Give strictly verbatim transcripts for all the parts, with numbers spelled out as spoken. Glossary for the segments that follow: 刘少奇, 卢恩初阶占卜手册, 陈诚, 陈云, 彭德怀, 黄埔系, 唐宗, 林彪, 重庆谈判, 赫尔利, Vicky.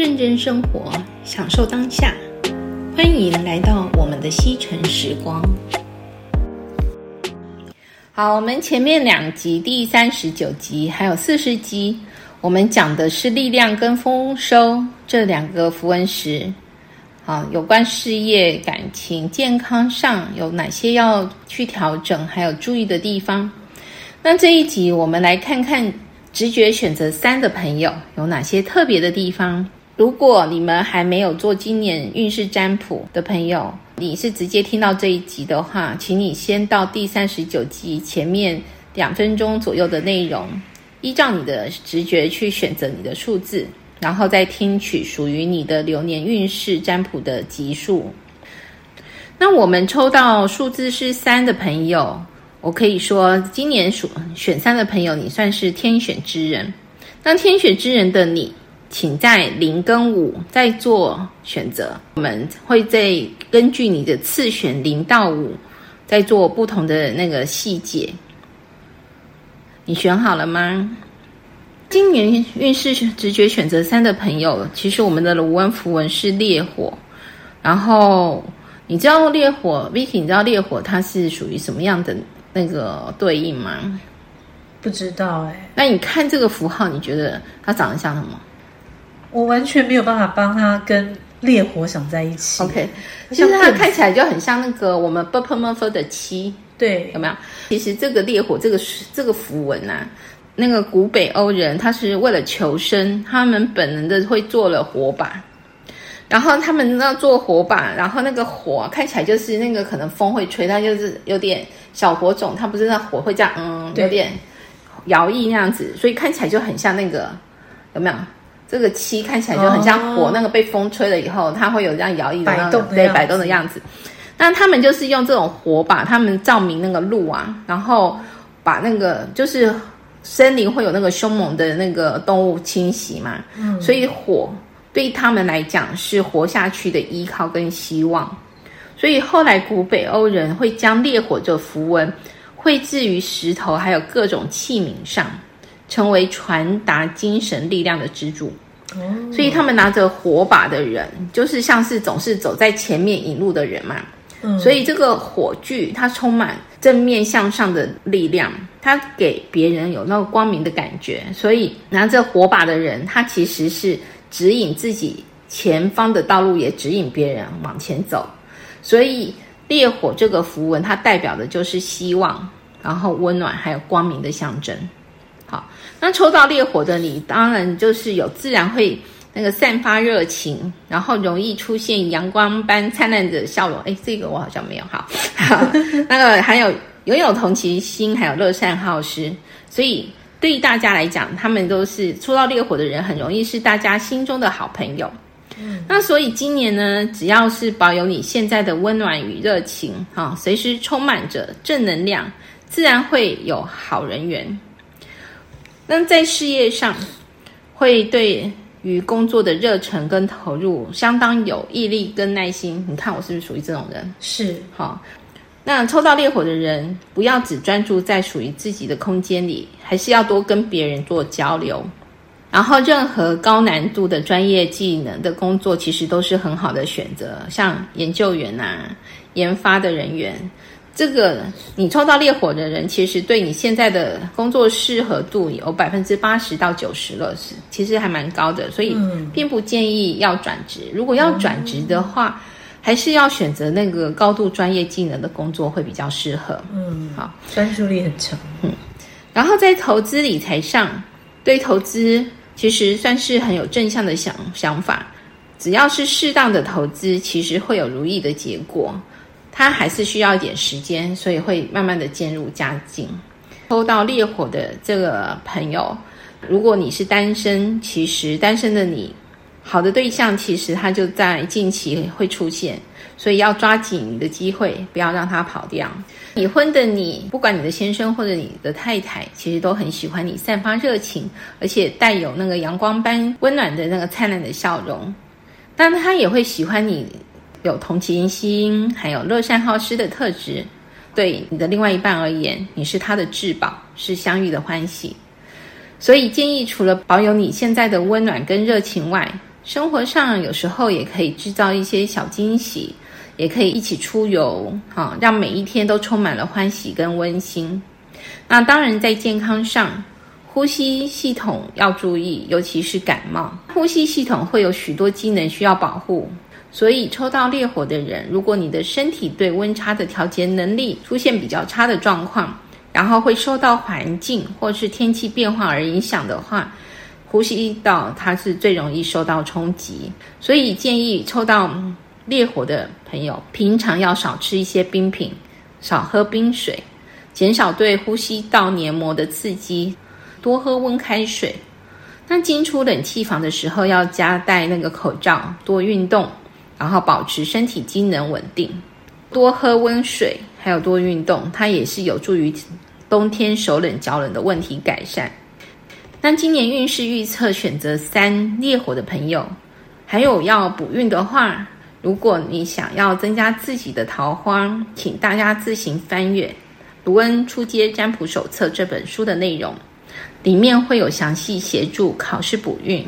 认真生活，享受当下。欢迎来到我们的西城时光。好，我们前面两集，第三十九集还有四十集，我们讲的是力量跟丰收这两个符文石。好，有关事业、感情、健康上有哪些要去调整，还有注意的地方。那这一集我们来看看直觉选择三的朋友有哪些特别的地方。如果你们还没有做今年运势占卜的朋友，你是直接听到这一集的话，请你先到第三十九集前面两分钟左右的内容，依照你的直觉去选择你的数字，然后再听取属于你的流年运势占卜的集数。那我们抽到数字是三的朋友，我可以说今年选三的朋友你算是天选之人。那天选之人的你，请在零跟五再做选择，我们会再根据你的次选零到五再做不同的那个细节。你选好了吗？今年运势直觉选择三的朋友，其实我们的卢恩符文是烈火。然后你知道烈火 Vicky 你知道烈火它是属于什么样的那个对应吗？不知道哎、欸。那你看这个符号，你觉得它长得像什么？我完全没有办法帮它跟烈火想在一起。 OK， 其实它看起来就很像那个我们 Burpermurfer 的七，对，有没有？其实这个烈火这个这个符文啊，那个古北欧人他是为了求生，他们本能的会做了火把，然后他们要做火把，然后那个火看起来就是那个可能风会吹，它就是有点小火种，它不是那火会这样嗯有点摇曳那样子，所以看起来就很像那个，有没有？这个七看起来就很像火、哦、那个被风吹了以后它会有这样摇曳的摆动的对摆动的样子。那他们就是用这种火把他们照明那个路啊，然后把那个就是森林会有那个凶猛的那个动物侵袭嘛、嗯、所以火对他们来讲是活下去的依靠跟希望，所以后来古北欧人会将烈火这符文绘制于石头还有各种器皿上，成为传达精神力量的支柱、嗯、所以他们拿着火把的人就是像是总是走在前面引路的人嘛、嗯、所以这个火炬它充满正面向上的力量，它给别人有那个光明的感觉，所以拿着火把的人他其实是指引自己前方的道路，也指引别人往前走。所以烈火这个符文它代表的就是希望，然后温暖还有光明的象征。好，那抽到烈火的你当然就是有自然会那个散发热情，然后容易出现阳光般灿烂的笑容。诶，这个我好像没有。 好, 好那个还有拥有同情心还有乐善好施，所以对于大家来讲，他们都是抽到烈火的人很容易是大家心中的好朋友、嗯、那所以今年呢，只要是保有你现在的温暖与热情、啊、随时充满着正能量，自然会有好人缘。那在事业上会对于工作的热忱跟投入相当有毅力跟耐心。你看我是不是属于这种人？是。好，那抽到烈火的人不要只专注在属于自己的空间里，还是要多跟别人做交流，然后任何高难度的专业技能的工作其实都是很好的选择，像研究员啊、研发的人员，这个你抽到烈火的人其实对你现在的工作适合度有 百分之八十到九十 了，其实还蛮高的，所以并不建议要转职。如果要转职的话，还是要选择那个高度专业技能的工作会比较适合。嗯，好，专注力很强。嗯，然后在投资理财上，对投资其实算是很有正向的想想法。只要是适当的投资，其实会有如意的结果。它还是需要一点时间，所以会慢慢的渐入佳境。抽到烈火的这个朋友，如果你是单身，其实单身的你，好的对象其实他就在近期会出现，所以要抓紧你的机会，不要让他跑掉。已婚的你，不管你的先生或者你的太太，其实都很喜欢你散发热情，而且带有那个阳光般温暖的那个灿烂的笑容。但他也会喜欢你有同情心还有乐善好施的特质。对你的另外一半而言，你是他的至宝，是相遇的欢喜。所以建议除了保有你现在的温暖跟热情外，生活上有时候也可以制造一些小惊喜，也可以一起出游、啊、让每一天都充满了欢喜跟温馨。那当然在健康上，呼吸系统要注意，尤其是感冒，呼吸系统会有许多机能需要保护，所以抽到烈火的人，如果你的身体对温差的调节能力出现比较差的状况，然后会受到环境或是天气变化而影响的话，呼吸道它是最容易受到冲击，所以建议抽到烈火的朋友，平常要少吃一些冰品，少喝冰水，减少对呼吸道黏膜的刺激，多喝温开水。那进出冷气房的时候要加戴那个口罩，多运动，然后保持身体机能稳定，多喝温水，还有多运动，它也是有助于冬天手冷脚冷的问题改善。那今年运势预测选择三烈火的朋友，还有要补运的话，如果你想要增加自己的桃花，请大家自行翻阅《卢恩初阶占卜手册》这本书的内容，里面会有详细协助考试补运、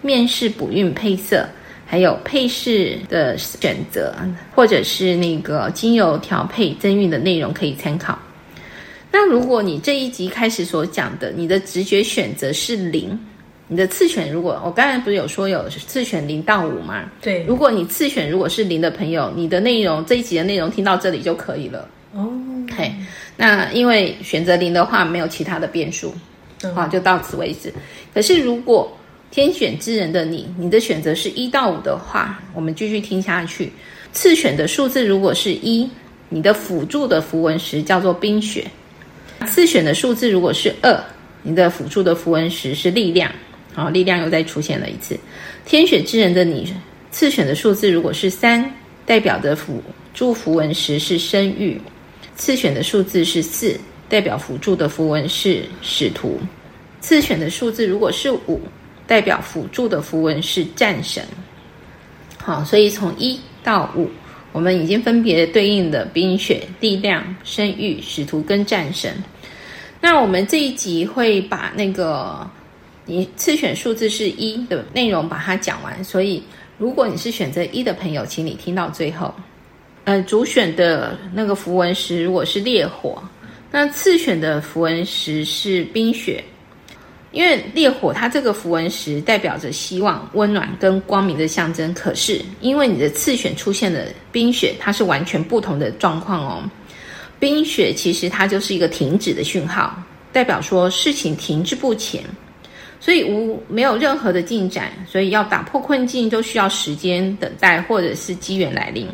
面试补运配色，还有配饰的选择，或者是那个精油调配增运的内容可以参考。那如果你这一集开始所讲的，你的直觉选择是零，你的次选，如果我刚才不是有说有次选零到五吗？对，如果你次选如果是零的朋友，你的内容这一集的内容听到这里就可以了。哦，嘿，那因为选择零的话没有其他的变数，嗯、好，就到此为止。可是如果天选之人的你，你的选择是一到五的话，我们继续听下去。次选的数字如果是一，你的辅助的符文石叫做冰雪。次选的数字如果是二，你的辅助的符文石是力量，好，力量又再出现了一次。天选之人的你，次选的数字如果是三，代表的辅助符文石是生育；次选的数字是四，代表辅助的符文是使徒；次选的数字如果是五，代表辅助的符文是战神。好，所以从一到五，我们已经分别对应的冰雪、力量、生育、使徒跟战神。那我们这一集会把那个你次选数字是一的内容把它讲完，所以如果你是选择一的朋友，请你听到最后。呃，主选的那个符文石如果是烈火，那次选的符文石是冰雪，因为烈火它这个符文石代表着希望、温暖跟光明的象征，可是因为你的次选出现的冰雪，它是完全不同的状况哦。冰雪其实它就是一个停止的讯号，代表说事情停滞不前，所以无没有任何的进展，所以要打破困境都需要时间等待或者是机缘来临。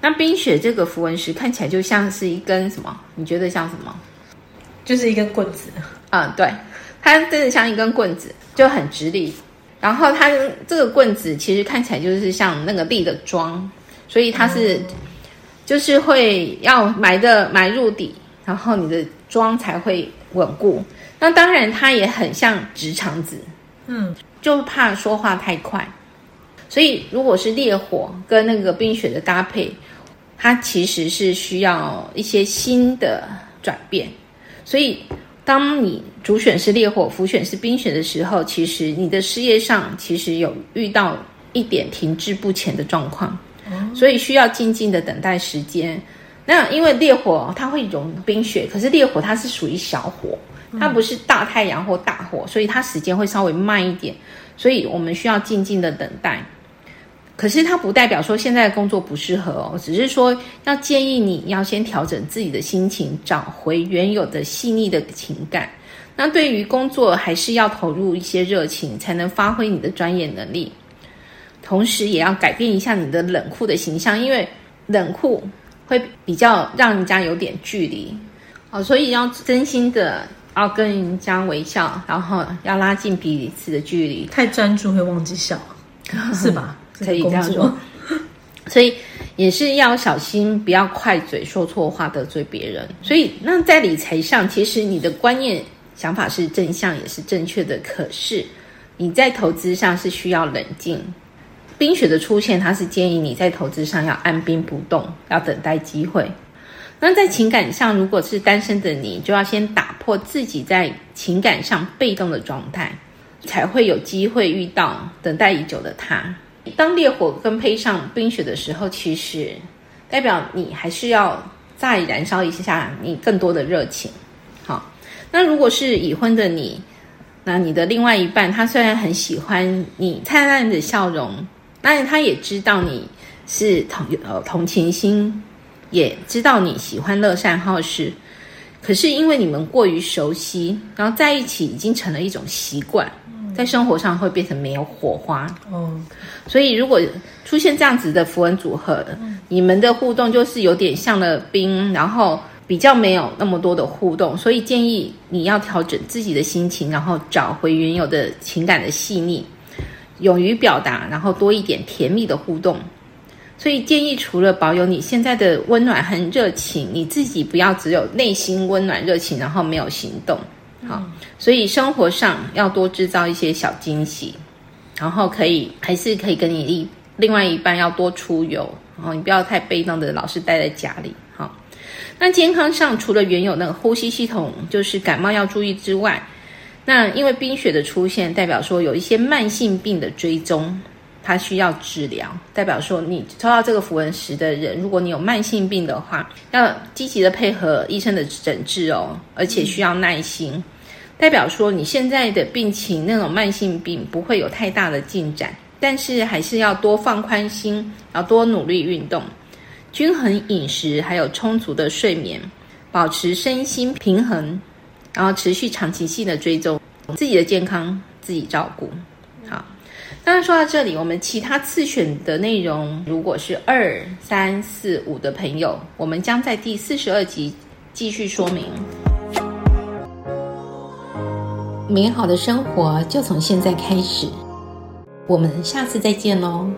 那冰雪这个符文石看起来就像是一根什么？你觉得像什么？就是一根棍子。嗯，对，它真的像一根棍子，就很直立，然后它这个棍子其实看起来就是像那个力的桩，所以它是、嗯、就是会要埋的埋入底，然后你的桩才会稳固。那当然它也很像直肠子，嗯，就怕说话太快，所以如果是烈火跟那个冰雪的搭配，它其实是需要一些新的转变。所以当你主选是烈火，辅选是冰雪的时候，其实你的事业上其实有遇到一点停滞不前的状况，所以需要静静的等待时间。那因为烈火它会融冰雪，可是烈火它是属于小火，它不是大太阳或大火，所以它时间会稍微慢一点，所以我们需要静静的等待。可是它不代表说现在的工作不适合哦，只是说要建议你要先调整自己的心情，找回原有的细腻的情感。那对于工作还是要投入一些热情，才能发挥你的专业能力，同时也要改变一下你的冷酷的形象，因为冷酷会比较让人家有点距离哦，所以要真心的要跟人家微笑，然后要拉近彼此的距离。太专注会忘记笑，是吧？可以这样说，所以也是要小心，不要快嘴说错话得罪别人。所以那在理财上，其实你的观念想法是正向也是正确的，可是你在投资上是需要冷静。冰雪的出现，它是建议你在投资上要按兵不动，要等待机会。那在情感上，如果是单身的你，就要先打破自己在情感上被动的状态，才会有机会遇到等待已久的他。当烈火跟配上冰雪的时候，其实代表你还是要再燃烧一下你更多的热情。好，那如果是已婚的你，那你的另外一半他虽然很喜欢你灿烂的笑容，但他也知道你是同呃同情心，也知道你喜欢乐善好施，可是因为你们过于熟悉，然后在一起已经成了一种习惯，在生活上会变成没有火花。嗯，所以如果出现这样子的符文组合，你们的互动就是有点像了冰，然后比较没有那么多的互动，所以建议你要调整自己的心情，然后找回原有的情感的细腻，勇于表达，然后多一点甜蜜的互动。所以建议除了保有你现在的温暖和热情，你自己不要只有内心温暖热情然后没有行动。好，所以生活上要多制造一些小惊喜，然后可以还是可以跟你另外一半要多出游，然后你不要太被动的老是待在家里。好，那健康上除了原有那个呼吸系统就是感冒要注意之外，那因为冰雪的出现代表说有一些慢性病的追踪，它需要治疗，代表说你抽到这个符文石的人，如果你有慢性病的话，要积极的配合医生的诊治哦，而且需要耐心，代表说你现在的病情那种慢性病不会有太大的进展，但是还是要多放宽心，要多努力运动，均衡饮食，还有充足的睡眠，保持身心平衡，然后持续长期性的追踪自己的健康，自己照顾。好，当然说到这里，我们其他次选的内容如果是二三四五的朋友，我们将在第四十二集继续说明。美好的生活就从现在开始，我们下次再见咯。